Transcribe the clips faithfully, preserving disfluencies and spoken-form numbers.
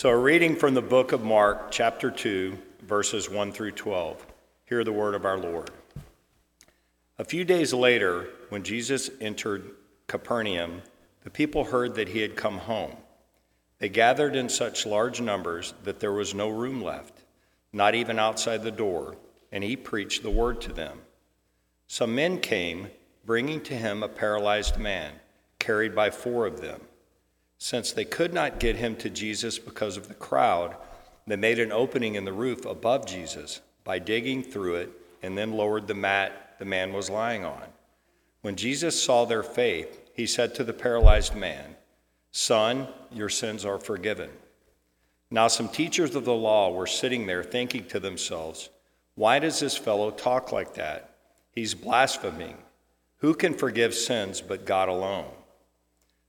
So a reading from the book of Mark, chapter two, verses one through twelve. Hear the word of our Lord. A few days later, when Jesus entered Capernaum, the people heard that he had come home. They gathered in such large numbers that there was no room left, not even outside the door, and he preached the word to them. Some men came, bringing to him a paralyzed man, carried by four of them. Since they could not get him to Jesus because of the crowd, they made an opening in the roof above Jesus by digging through it and then lowered the mat the man was lying on. When Jesus saw their faith, he said to the paralyzed man, "Son, your sins are forgiven." Now some teachers of the law were sitting there thinking to themselves, "Why does this fellow talk like that? He's blaspheming. Who can forgive sins but God alone?"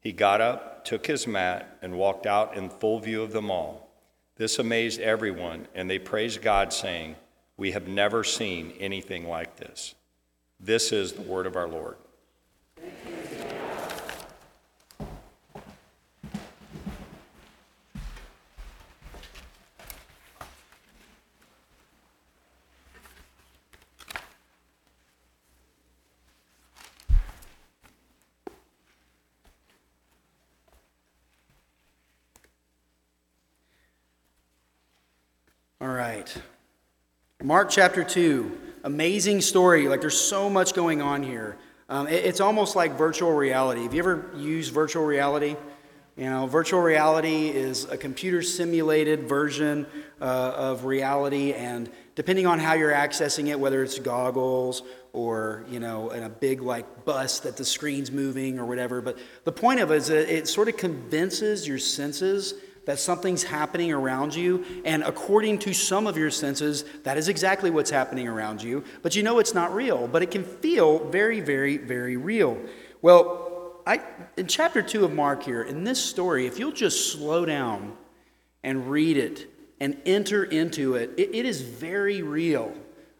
He got up, took his mat, and walked out in full view of them all. This amazed everyone, and they praised God, saying, "We have never seen anything like this." This is the word of our Lord. All right. Mark chapter two, amazing story. Like, there's so much going on here. Um, it, it's almost like virtual reality. Have you ever used virtual reality? You know, virtual reality is a computer simulated version uh, of reality, and depending on how you're accessing it, whether it's goggles or, you know, in a big like bus that the screen's moving or whatever. But the point of it is that it sort of convinces your senses that something's happening around you, and according to some of your senses, that is exactly what's happening around you, but you know it's not real, but it can feel very, very, very real. Well, I, in chapter two of Mark here, in this story, if you'll just slow down and read it and enter into it, it, it is very real.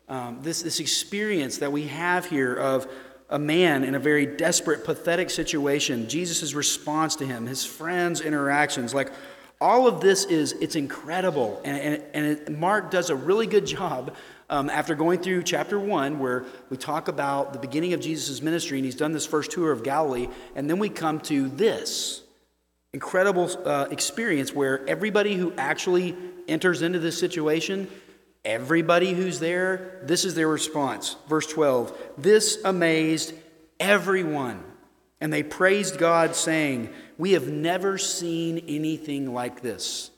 Um, this, this experience that we have here of a man in a very desperate, pathetic situation, Jesus' response to him, his friends' interactions, like, all of this is, it's incredible, and, and, and it, Mark does a really good job um, after going through chapter one, where we talk about the beginning of Jesus' ministry, and he's done this first tour of Galilee, and then we come to this incredible uh, experience where everybody who actually enters into this situation, everybody who's there, this is their response. Verse twelve, this amazed everyone. And they praised God, saying, "We have never seen anything like this."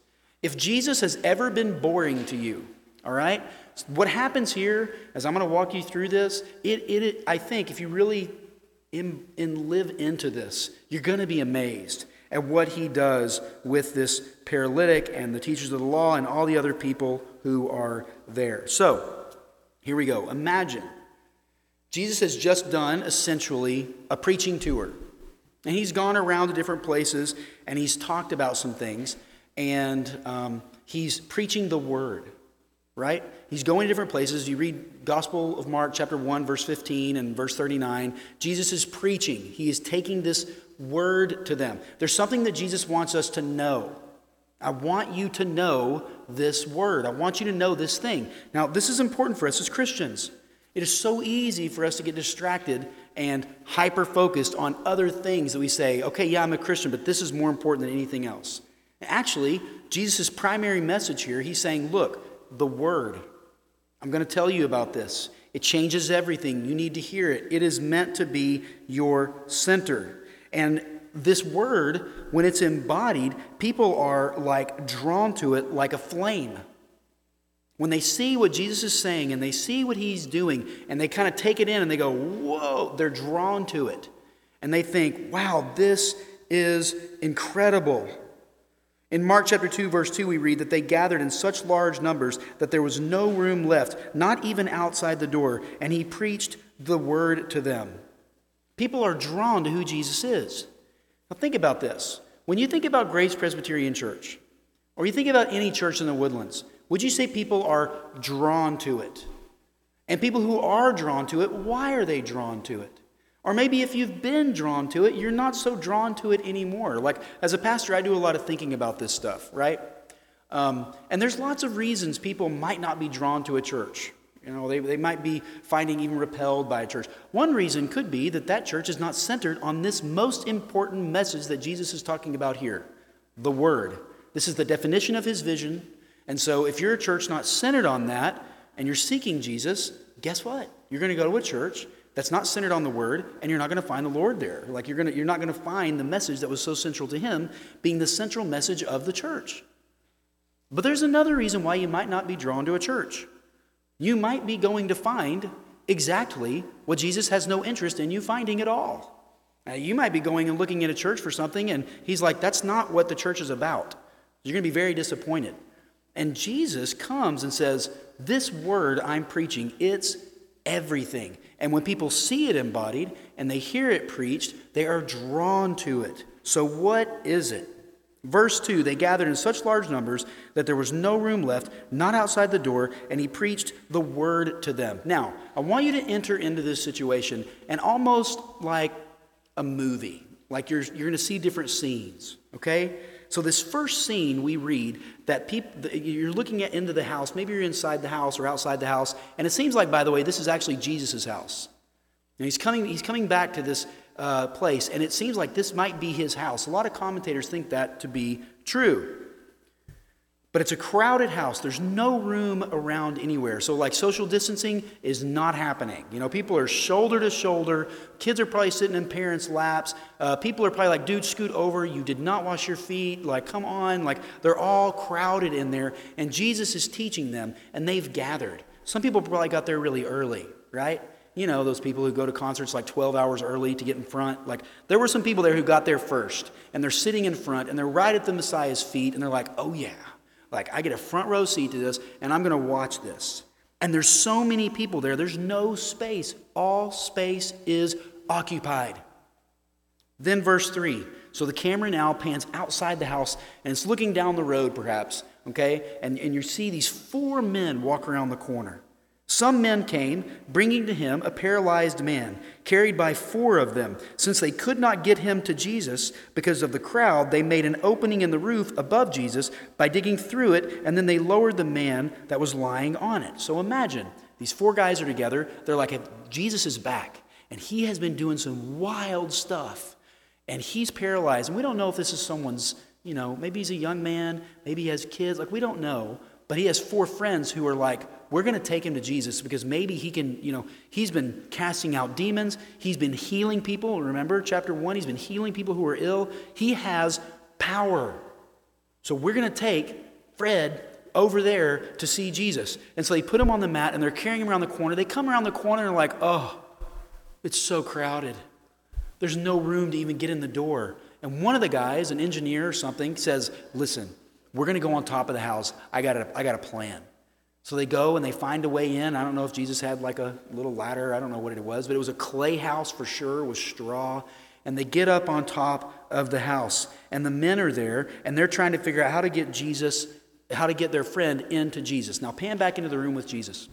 If Jesus has ever been boring to you, all right, what happens here, as I'm going to walk you through this, it, it, it I think if you really in, in live into this, you're going to be amazed at what he does with this paralytic and the teachers of the law and all the other people who are there. So, here we go. Imagine. Jesus has just done, essentially, a preaching tour. And he's gone around to different places, and he's talked about some things, and um, he's preaching the word, right? He's going to different places. You read Gospel of Mark, chapter one, verse fifteen and verse thirty-nine. Jesus is preaching. He is taking this word to them. There's something that Jesus wants us to know. I want you to know this word. I want you to know this thing. Now, this is important for us as Christians. It is so easy for us to get distracted and hyper-focused on other things that we say, okay, yeah, I'm a Christian, but this is more important than anything else. Actually, Jesus' primary message here, he's saying, look, the word, I'm going to tell you about this. It changes everything. You need to hear it. It is meant to be your center. And this word, when it's embodied, people are like drawn to it like a flame. When they see what Jesus is saying and they see what he's doing and they kind of take it in and they go, whoa, they're drawn to it. And they think, wow, this is incredible. In Mark chapter two, verse two, we read that they gathered in such large numbers that there was no room left, not even outside the door, and he preached the word to them. People are drawn to who Jesus is. Now think about this. When you think about Grace Presbyterian Church, or you think about any church in the Woodlands, would you say people are drawn to it? And people who are drawn to it, why are they drawn to it? Or maybe if you've been drawn to it, you're not so drawn to it anymore. Like, as a pastor, I do a lot of thinking about this stuff, right? Um, and there's lots of reasons people might not be drawn to a church. You know, they, they might be finding even repelled by a church. One reason could be that that church is not centered on this most important message that Jesus is talking about here, the Word. This is the definition of his vision. And so if you're a church not centered on that, and you're seeking Jesus, guess what? You're going to go to a church that's not centered on the Word, and you're not going to find the Lord there. Like, you're going to, you're not going to find the message that was so central to him being the central message of the church. But there's another reason why you might not be drawn to a church. You might be going to find exactly what Jesus has no interest in you finding at all. Now, you might be going and looking at a church for something, and he's like, that's not what the church is about. You're going to be very disappointed. And Jesus comes and says, this word I'm preaching, it's everything. And when people see it embodied and they hear it preached, they are drawn to it. So what is it? Verse two, they gathered in such large numbers that there was no room left, not outside the door, and he preached the word to them. Now, I want you to enter into this situation and almost like a movie, like you're, you're going to see different scenes, okay? So this first scene we read that people, you're looking at into the house, maybe you're inside the house or outside the house, and it seems like, by the way, this is actually Jesus' house. And he's coming, he's coming back to this uh, place, and it seems like this might be his house. A lot of commentators think that to be true. But it's a crowded house. There's no room around anywhere. So like social distancing is not happening. You know, people are shoulder to shoulder. Kids are probably sitting in parents' laps. Uh, people are probably like, dude, scoot over. You did not wash your feet. Like, come on. Like, they're all crowded in there. And Jesus is teaching them, and they've gathered. Some people probably got there really early, right? You know, those people who go to concerts like twelve hours early to get in front. Like, there were some people there who got there first, and they're sitting in front, and they're right at the Messiah's feet, and they're like, oh, yeah. Like, I get a front row seat to this, and I'm going to watch this. And there's so many people there. There's no space. All space is occupied. Then verse three. So the camera now pans outside the house, and it's looking down the road perhaps, okay? And, and you see these four men walk around the corner. Some men came, bringing to him a paralyzed man, carried by four of them. Since they could not get him to Jesus because of the crowd, they made an opening in the roof above Jesus by digging through it, and then they lowered the man that was lying on it. So imagine, these four guys are together. They're like, Jesus is back, and he has been doing some wild stuff, and he's paralyzed. And we don't know if this is someone's, you know, maybe he's a young man, maybe he has kids. Like, we don't know, but he has four friends who are like, we're going to take him to Jesus because maybe he can, you know, he's been casting out demons. He's been healing people. Remember chapter one, he's been healing people who are ill. He has power. So we're going to take Fred over there to see Jesus. And so they put him on the mat and they're carrying him around the corner. They come around the corner and they're like, oh, it's so crowded. There's no room to even get in the door. And one of the guys, an engineer or something, says, listen, we're going to go on top of the house. I got a, I got a plan. So they go and they find a way in. I don't know if Jesus had like a little ladder. I don't know what it was, but it was a clay house for sure with straw. And they get up on top of the house. And the men are there and they're trying to figure out how to get Jesus, how to get their friend into Jesus. Now pan back into the room with Jesus.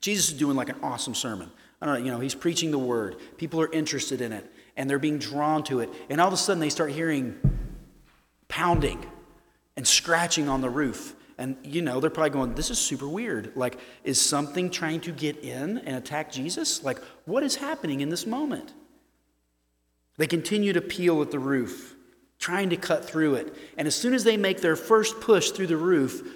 Jesus is doing like an awesome sermon. I don't know, you know, he's preaching the word. People are interested in it and they're being drawn to it. And all of a sudden they start hearing pounding and scratching on the roof. And, you know, they're probably going, this is super weird. Like, is something trying to get in and attack Jesus? Like, what is happening in this moment? They continue to peel at the roof, trying to cut through it. And as soon as they make their first push through the roof,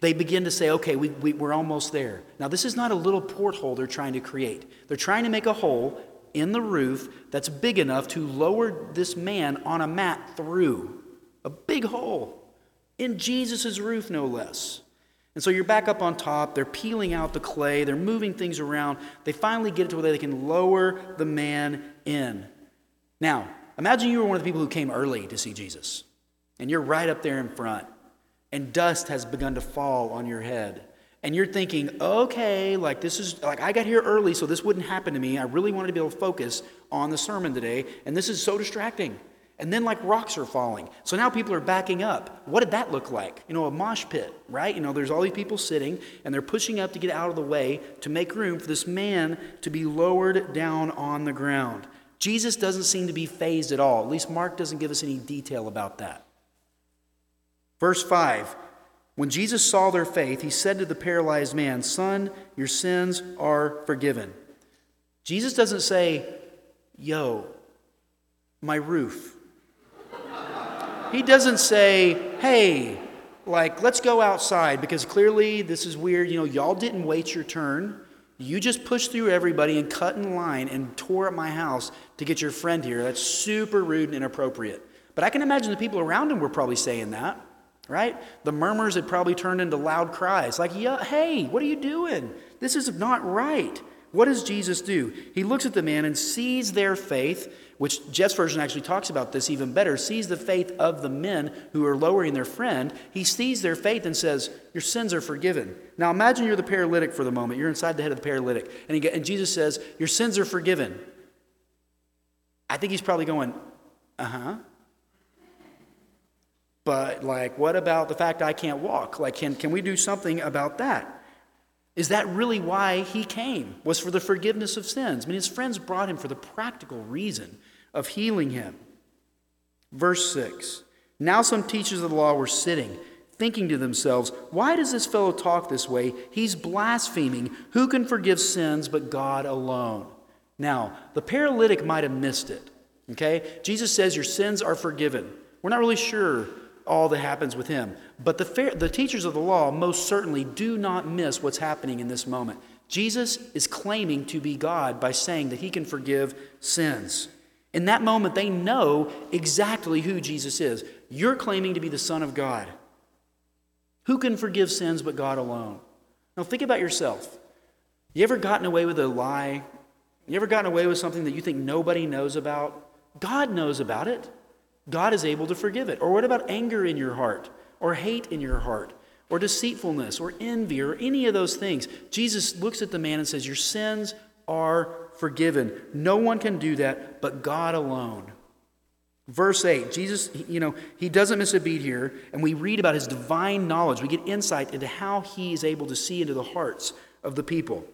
they begin to say, okay, we, we, we're almost there. Now, this is not a little porthole they're trying to create. They're trying to make a hole in the roof that's big enough to lower this man on a mat through. A big hole. In Jesus' roof, no less. And so you're back up on top. They're peeling out the clay. They're moving things around. They finally get it to where they can lower the man in. Now, imagine you were one of the people who came early to see Jesus. and you're right up there in front, and dust has begun to fall on your head. And you're thinking, okay, like this is, like I got here early, so this wouldn't happen to me. I really wanted to be able to focus on the sermon today, and this is so distracting. And then like rocks are falling. So now people are backing up. What did that look like? You know, a mosh pit, right? You know, there's all these people sitting, and they're pushing up to get out of the way to make room for this man to be lowered down on the ground. Jesus doesn't seem to be fazed at all. At least Mark doesn't give us any detail about that. Verse five. When Jesus saw their faith, he said to the paralyzed man, "Son, your sins are forgiven." Jesus doesn't say, "Yo, my roof." He doesn't say, "Hey, like, let's go outside because clearly this is weird. You know, y'all didn't wait your turn. You just pushed through everybody and cut in line and tore up my house to get your friend here. That's super rude and inappropriate." But I can imagine the people around him were probably saying that, right? The murmurs had probably turned into loud cries like, "Yeah, hey, what are you doing? This is not right." What does Jesus do? He looks at the man and sees their faith, which Jeff's version actually talks about this even better, sees the faith of the men who are lowering their friend. He sees their faith and says, "Your sins are forgiven." Now imagine you're the paralytic for the moment. You're inside the head of the paralytic. And, he, and Jesus says, "Your sins are forgiven." I think he's probably going, uh-huh. But like, what about the fact I can't walk? Like, can, can we do something about that? Is that really why he came? Was for the forgiveness of sins? I mean, his friends brought him for the practical reason of healing him. Verse six. Now some teachers of the law were sitting, thinking to themselves, "Why does this fellow talk this way? He's blaspheming. Who can forgive sins but God alone?" Now, the paralytic might have missed it. Okay? Jesus says, "Your sins are forgiven." We're not really sure all that happens with him. But the, fair, the teachers of the law most certainly do not miss what's happening in this moment. Jesus is claiming to be God by saying that he can forgive sins. In that moment, they know exactly who Jesus is. You're claiming to be the Son of God. Who can forgive sins but God alone? Now think about yourself. You ever gotten away with a lie? You ever gotten away with something that you think nobody knows about? God knows about it. God is able to forgive it. Or what about anger in your heart? Or hate in your heart? Or deceitfulness? Or envy? Or any of those things? Jesus looks at the man and says, "Your sins are forgiven. No one can do that but God alone." Verse eight, Jesus, you know, he doesn't miss a beat here. And we read about his divine knowledge. We get insight into how he is able to see into the hearts of the people.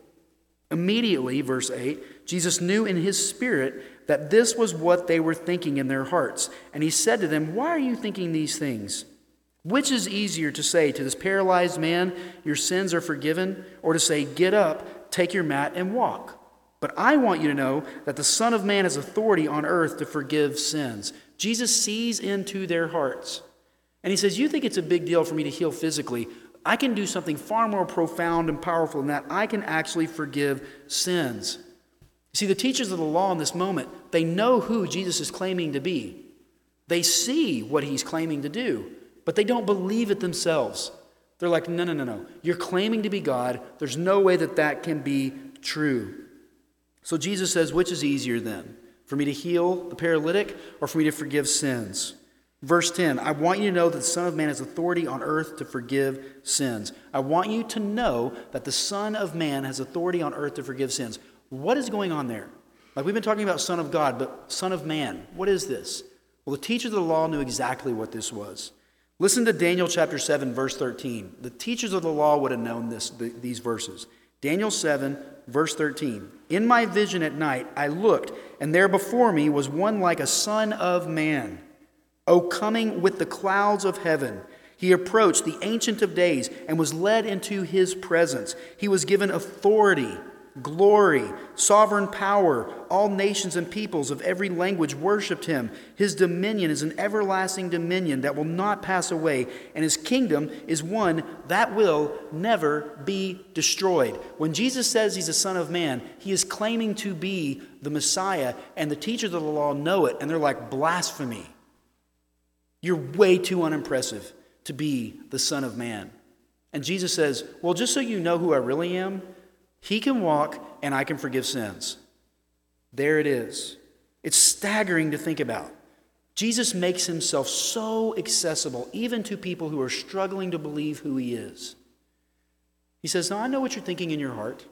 Immediately, verse eight, Jesus knew in his spirit that this was what they were thinking in their hearts. And he said to them, "Why are you thinking these things? Which is easier to say to this paralyzed man, 'Your sins are forgiven,' or to say, 'Get up, take your mat, and walk'? But I want you to know that the Son of Man has authority on earth to forgive sins." Jesus sees into their hearts. And he says, "You think it's a big deal for me to heal physically? I can do something far more profound and powerful than that. I can actually forgive sins." See, the teachers of the law in this moment, they know who Jesus is claiming to be. They see what he's claiming to do, but they don't believe it themselves. They're like, no, no, no, no. You're claiming to be God. There's no way that that can be true. So Jesus says, "Which is easier then? For me to heal the paralytic or for me to forgive sins?" Verse ten, "I want you to know that the Son of Man has authority on earth to forgive sins." I want you to know that the Son of Man has authority on earth to forgive sins. What is going on there? Like, we've been talking about Son of God, but Son of Man, what is this? Well, the teachers of the law knew exactly what this was. Listen to Daniel chapter seven, verse thirteen. The teachers of the law would have known this, th- these verses. Daniel seven, verse thirteen. "In my vision at night, I looked, and there before me was one like a son of man, O coming with the clouds of heaven. He approached the Ancient of Days and was led into his presence. He was given authority, glory, sovereign power. All nations and peoples of every language worshipped him. His dominion is an everlasting dominion that will not pass away, and his kingdom is one that will never be destroyed." When Jesus says he's a Son of Man, he is claiming to be the Messiah, and the teachers of the law know it, and they're like, "Blasphemy. You're way too unimpressive to be the Son of Man." And Jesus says, "Well, just so you know who I really am, he can walk and I can forgive sins." There it is. It's staggering to think about. Jesus makes himself so accessible, even to people who are struggling to believe who he is. He says, now I know what you're thinking in your heart.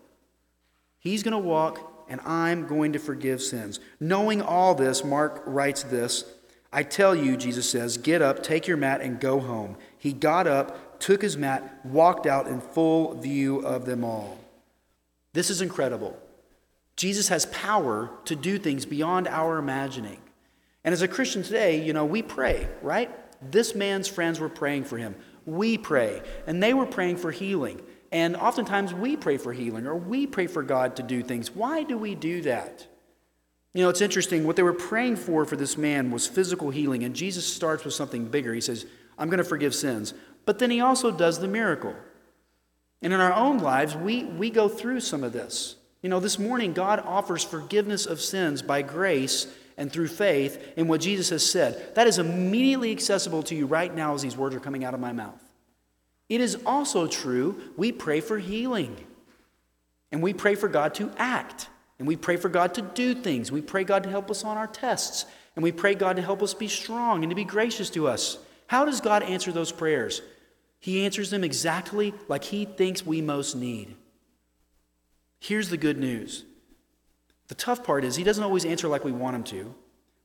He's going to walk, and I'm going to forgive sins. Knowing all this, Mark writes this, I tell you, Jesus says, get up, take your mat, and go home. He got up, took his mat, walked out in full view of them all. This is incredible. Jesus has power to do things beyond our imagining. And as a Christian today, you know, we pray, right? This man's friends were praying for him. We pray. And they were praying for healing. And oftentimes we pray for healing, or we pray for God to do things. Why do we do that? You know, it's interesting. What they were praying for for this man was physical healing. And Jesus starts with something bigger. He says, I'm going to forgive sins. But then he also does the miracle. And in our own lives, we, we go through some of this. You know, this morning, God offers forgiveness of sins by grace and through faith in what Jesus has said. That is immediately accessible to you right now as these words are coming out of my mouth. It is also true, we pray for healing. And we pray for God to act. And we pray for God to do things. We pray God to help us on our tests. And we pray God to help us be strong and to be gracious to us. How does God answer those prayers? He answers them exactly like he thinks we most need. Here's the good news. The tough part is he doesn't always answer like we want him to.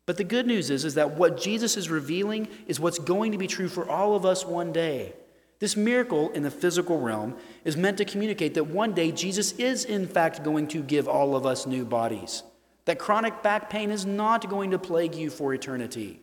But the good news is, is that what Jesus is revealing is what's going to be true for all of us one day. This miracle in the physical realm is meant to communicate that one day Jesus is in fact going to give all of us new bodies. That chronic back pain is not going to plague you for eternity.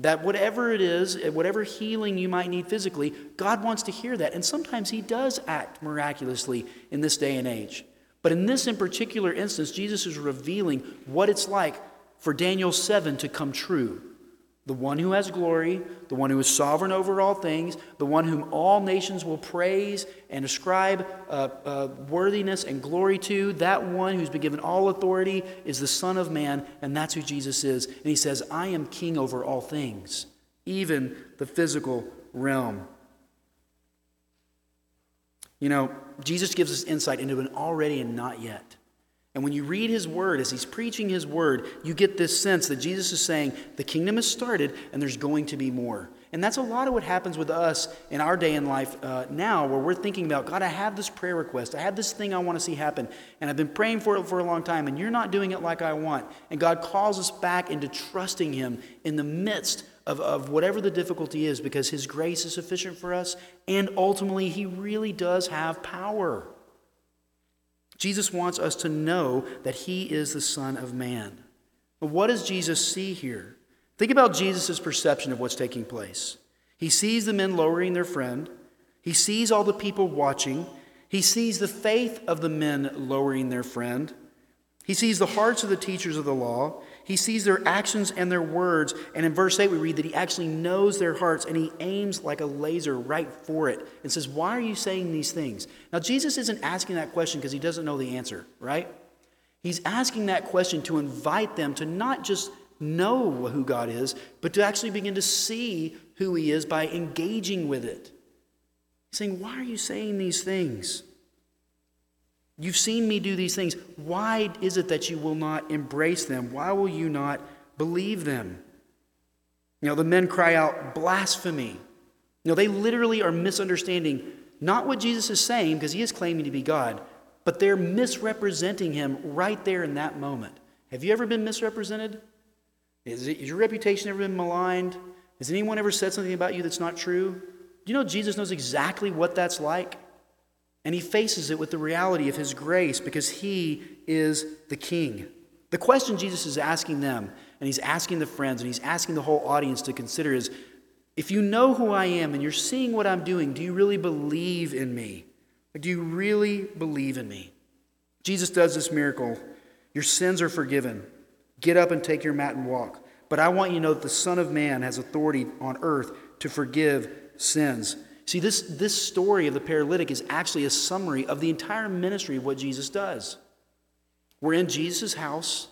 That whatever it is, whatever healing you might need physically, God wants to hear that. And sometimes he does act miraculously in this day and age. But in this in particular instance, Jesus is revealing what it's like for Daniel seven to come true. The one who has glory, the one who is sovereign over all things, the one whom all nations will praise and ascribe uh, uh, worthiness and glory to, that one who's been given all authority is the Son of Man, and that's who Jesus is. And he says, I am king over all things, even the physical realm. You know, Jesus gives us insight into an already and not yet. And when you read his word, as he's preaching his word, you get this sense that Jesus is saying, the kingdom has started and there's going to be more. And that's a lot of what happens with us in our day in life uh, now, where we're thinking about, God, I have this prayer request. I have this thing I want to see happen. And I've been praying for it for a long time, and you're not doing it like I want. And God calls us back into trusting him in the midst of, of whatever the difficulty is, because his grace is sufficient for us. And ultimately, he really does have power. Jesus wants us to know that he is the Son of Man. But what does Jesus see here? Think about Jesus' perception of what's taking place. He sees the men lowering their friend. He sees all the people watching. He sees the faith of the men lowering their friend. He sees the hearts of the teachers of the law. He sees their actions and their words. And in verse eight we read that he actually knows their hearts, and he aims like a laser right for it and says, why are you saying these things? Now, Jesus isn't asking that question because he doesn't know the answer, right? He's asking that question to invite them to not just know who God is, but to actually begin to see who he is by engaging with it. He's saying, why are you saying these things? You've seen me do these things. Why is it that you will not embrace them? Why will you not believe them? You know, the men cry out blasphemy. You know, they literally are misunderstanding not what Jesus is saying, because he is claiming to be God, but they're misrepresenting him right there in that moment. Have you ever been misrepresented? Is, it, is your reputation ever been maligned? Has anyone ever said something about you that's not true? Do you know Jesus knows exactly what that's like? And he faces it with the reality of his grace because he is the king. The question Jesus is asking them, and he's asking the friends, and he's asking the whole audience to consider is, if you know who I am and you're seeing what I'm doing, do you really believe in me? Or do you really believe in me? Jesus does this miracle. Your sins are forgiven. Get up and take your mat and walk. But I want you to know that the Son of Man has authority on earth to forgive sins. See, this, this story of the paralytic is actually a summary of the entire ministry of what Jesus does. We're in Jesus' house.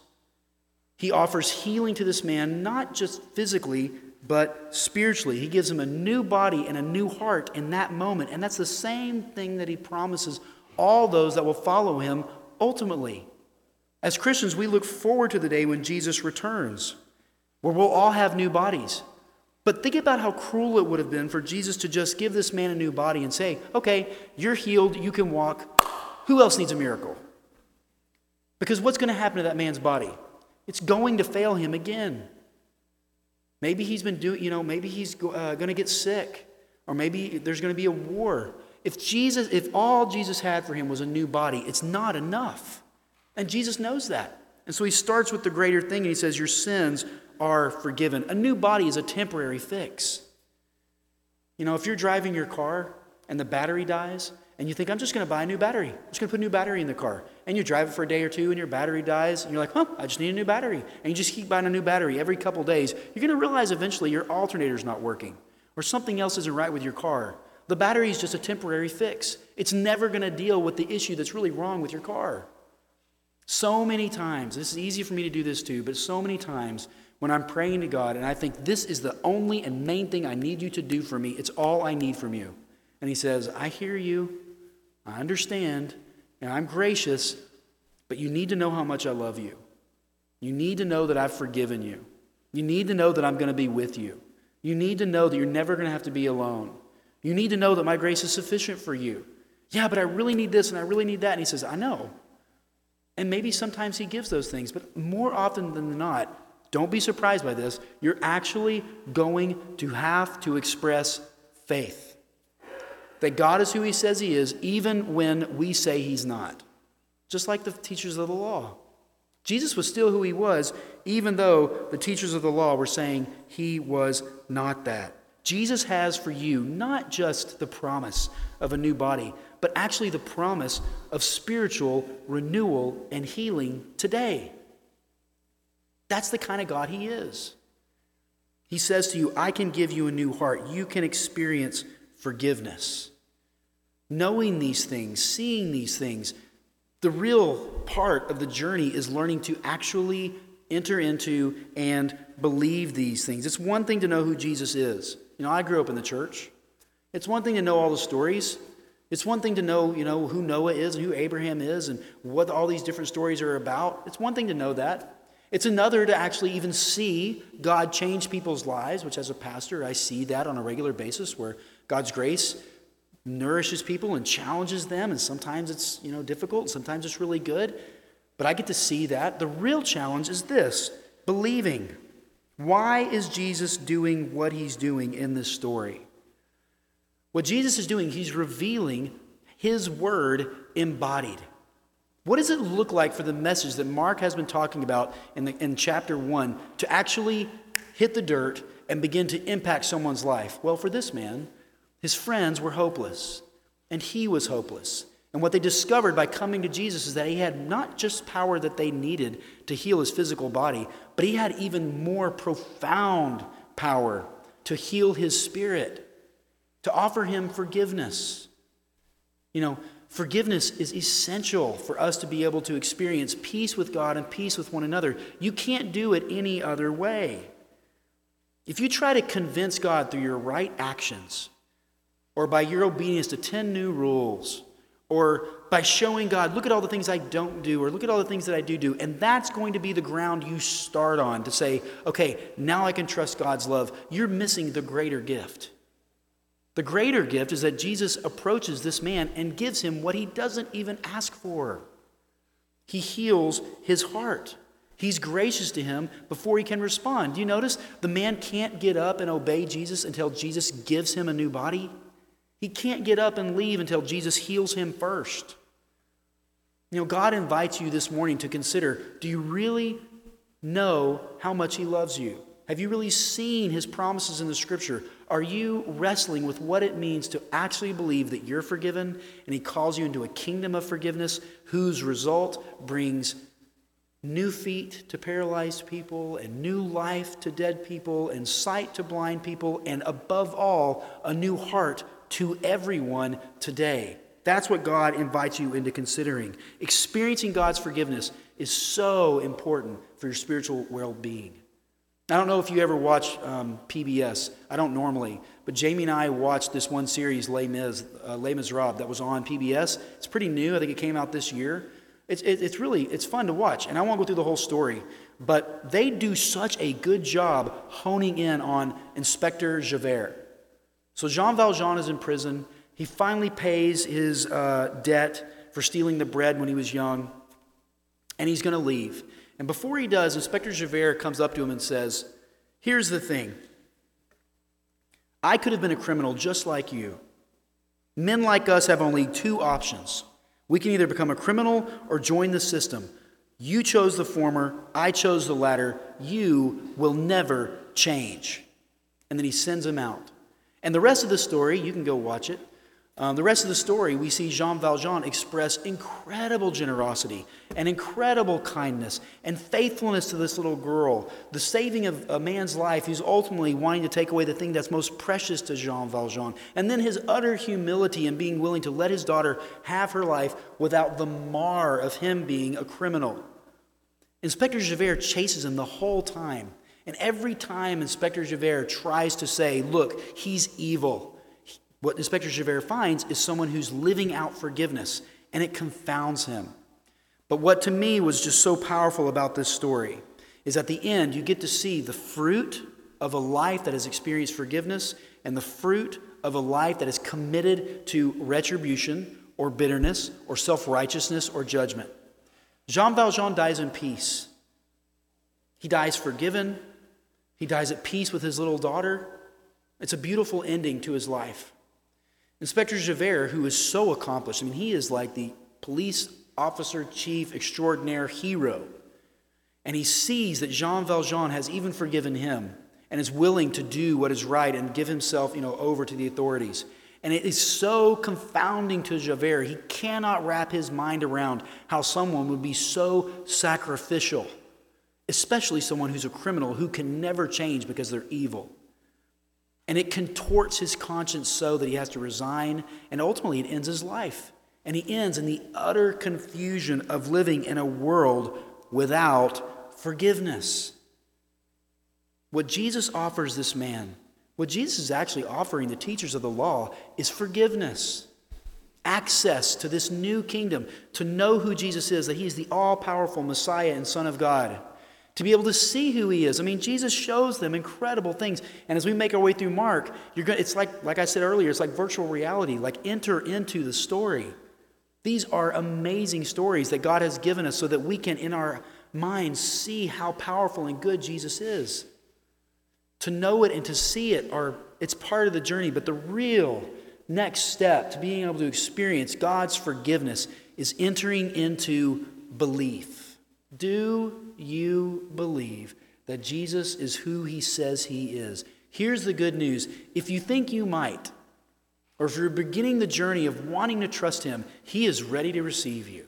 He offers healing to this man, not just physically, but spiritually. He gives him a new body and a new heart in that moment. And that's the same thing that he promises all those that will follow him ultimately. As Christians, we look forward to the day when Jesus returns. where we'll all have new bodies. But think about how cruel it would have been for Jesus to just give this man a new body and say, okay, you're healed, you can walk. Who else needs a miracle? Because what's going to happen to that man's body? It's going to fail him again. Maybe he's been doing, you know, maybe he's uh, going to get sick. Or maybe there's going to be a war. If Jesus, if all Jesus had for him was a new body, it's not enough. And Jesus knows that. And so he starts with the greater thing and he says, your sins are forgiven. A new body is a temporary fix. You know, if you're driving your car and the battery dies and you think, I'm just going to buy a new battery. I'm just going to put a new battery in the car. And you drive it for a day or two and your battery dies and you're like, huh, I just need a new battery. And you just keep buying a new battery every couple days. You're going to realize eventually your alternator's not working. Or something else isn't right with your car. The battery is just a temporary fix. It's never going to deal with the issue that's really wrong with your car. So many times, this is easy for me to do this too, but so many times when I'm praying to God and I think this is the only and main thing I need you to do for me, it's all I need from you. And he says, I hear you, I understand, and I'm gracious, but you need to know how much I love you. You need to know that I've forgiven you. You need to know that I'm going to be with you. You need to know that you're never going to have to be alone. You need to know that my grace is sufficient for you. Yeah, but I really need this and I really need that. And he says, I know. And maybe sometimes he gives those things, but more often than not, don't be surprised by this, you're actually going to have to express faith. That God is who he says he is, even when we say he's not. Just like the teachers of the law. Jesus was still who he was, even though the teachers of the law were saying he was not that. Jesus has for you not just the promise of a new body, but actually the promise of spiritual renewal and healing today. That's the kind of God he is. He says to you, I can give you a new heart. You can experience forgiveness. Knowing these things, seeing these things, the real part of the journey is learning to actually enter into and believe these things. It's one thing to know who Jesus is. You know, I grew up in the church. It's one thing to know all the stories. It's one thing to know, you know, who Noah is and who Abraham is and what all these different stories are about. It's one thing to know that. It's another to actually even see God change people's lives, which as a pastor, I see that on a regular basis where God's grace nourishes people and challenges them, and sometimes it's, you know, difficult, and sometimes it's really good, but I get to see that. The real challenge is this, believing. Why is Jesus doing what he's doing in this story? What Jesus is doing, he's revealing his word embodied. What does it look like for the message that Mark has been talking about in, the, in chapter one to actually hit the dirt and begin to impact someone's life? Well, for this man, his friends were hopeless, and he was hopeless. And what they discovered by coming to Jesus is that he had not just power that they needed to heal his physical body, but he had even more profound power to heal his spirit, to offer him forgiveness. You know, forgiveness is essential for us to be able to experience peace with God and peace with one another. You can't do it any other way. If you try to convince God through your right actions, or by your obedience to ten new rules, or by showing God, look at all the things I don't do, or look at all the things that I do do, and that's going to be the ground you start on to say, okay, now I can trust God's love. You're missing the greater gift. The greater gift is that Jesus approaches this man and gives him what he doesn't even ask for. He heals his heart. He's gracious to him before he can respond. Do you notice the man can't get up and obey Jesus until Jesus gives him a new body? He can't get up and leave until Jesus heals him first. You know, God invites you this morning to consider, do you really know how much he loves you? Have you really seen his promises in the scripture? Are you wrestling with what it means to actually believe that you're forgiven and he calls you into a kingdom of forgiveness whose result brings new feet to paralyzed people, and new life to dead people, and sight to blind people, and above all, a new heart to everyone today. That's what God invites you into considering. Experiencing God's forgiveness is so important for your spiritual well-being. I don't know if you ever watch um, P B S. I don't normally, but Jamie and I watched this one series, Les Mis, uh, Les Misérables, that was on P B S. It's pretty new. I think it came out this year. It's, it's really, it's fun to watch. And I won't go through the whole story, but they do such a good job honing in on Inspector Javert. So Jean Valjean is in prison. He finally pays his uh, debt for stealing the bread when he was young, and he's going to leave. And before he does, Inspector Javert comes up to him and says, "Here's the thing. I could have been a criminal just like you. Men like us have only two options. We can either become a criminal or join the system. You chose the former, I chose the latter. You will never change." And then he sends him out. And the rest of the story, you can go watch it. Um, the rest of the story, we see Jean Valjean express incredible generosity and incredible kindness and faithfulness to this little girl. The saving of a man's life, he's ultimately wanting to take away the thing that's most precious to Jean Valjean. And then his utter humility and being willing to let his daughter have her life without the mar of him being a criminal. Inspector Javert chases him the whole time. And every time Inspector Javert tries to say, "Look, he's evil," what Inspector Javert finds is someone who's living out forgiveness, and it confounds him. But what to me was just so powerful about this story is at the end, you get to see the fruit of a life that has experienced forgiveness and the fruit of a life that is committed to retribution or bitterness or self-righteousness or judgment. Jean Valjean dies in peace. He dies forgiven. He dies at peace with his little daughter. It's a beautiful ending to his life. Inspector Javert, who is so accomplished, I mean, he is like the police officer, chief, extraordinaire hero. And he sees that Jean Valjean has even forgiven him and is willing to do what is right and give himself, you know, over to the authorities. And it is so confounding to Javert. He cannot wrap his mind around how someone would be so sacrificial, especially someone who's a criminal who can never change because they're evil. And it contorts his conscience so that he has to resign, and ultimately it ends his life. And he ends in the utter confusion of living in a world without forgiveness. What Jesus offers this man, what Jesus is actually offering the teachers of the law, is forgiveness. Access to this new kingdom, to know who Jesus is, that he is the all-powerful Messiah and Son of God. To be able to see who he is. I mean, Jesus shows them incredible things. And as we make our way through Mark, you're going, it's like, like I said earlier, it's like virtual reality. Like, enter into the story. These are amazing stories that God has given us so that we can, in our minds, see how powerful and good Jesus is. To know it and to see it, are it's part of the journey. But the real next step to being able to experience God's forgiveness is entering into belief. Do you believe that Jesus is who he says he is? Here's the good news. If you think you might, or if you're beginning the journey of wanting to trust him, he is ready to receive you.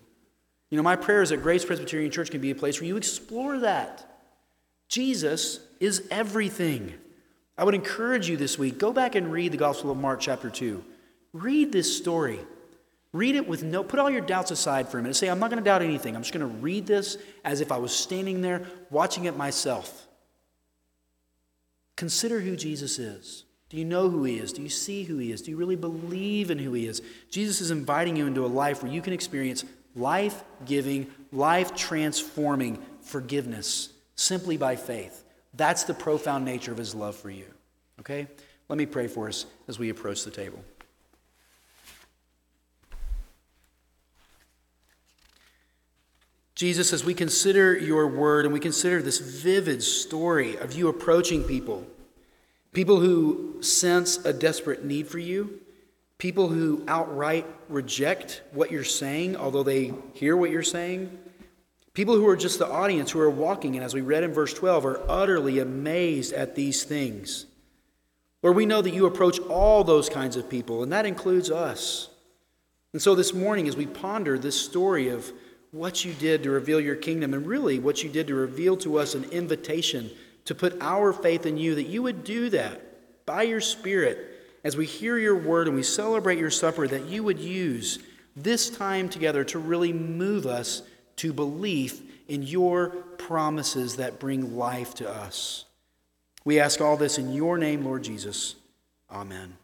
You know, my prayer is that Grace Presbyterian Church can be a place where you explore that. Jesus is everything. I would encourage you this week, go back and read the Gospel of Mark chapter two. Read this story. Read it with no, put all your doubts aside for a minute. Say, I'm not going to doubt anything. I'm just going to read this as if I was standing there watching it myself. Consider who Jesus is. Do you know who he is? Do you see who he is? Do you really believe in who he is? Jesus is inviting you into a life where you can experience life-giving, life-transforming forgiveness simply by faith. That's the profound nature of his love for you. Okay? Let me pray for us as we approach the table. Jesus, as we consider your word and we consider this vivid story of you approaching people, people who sense a desperate need for you, people who outright reject what you're saying, although they hear what you're saying, people who are just the audience who are walking, and as we read in verse twelve, are utterly amazed at these things. Lord, we know that you approach all those kinds of people, and that includes us. And so this morning, as we ponder this story of what you did to reveal your kingdom, and really what you did to reveal to us an invitation to put our faith in you, that you would do that by your Spirit as we hear your word and we celebrate your supper, that you would use this time together to really move us to belief in your promises that bring life to us. We ask all this in your name, Lord Jesus. Amen.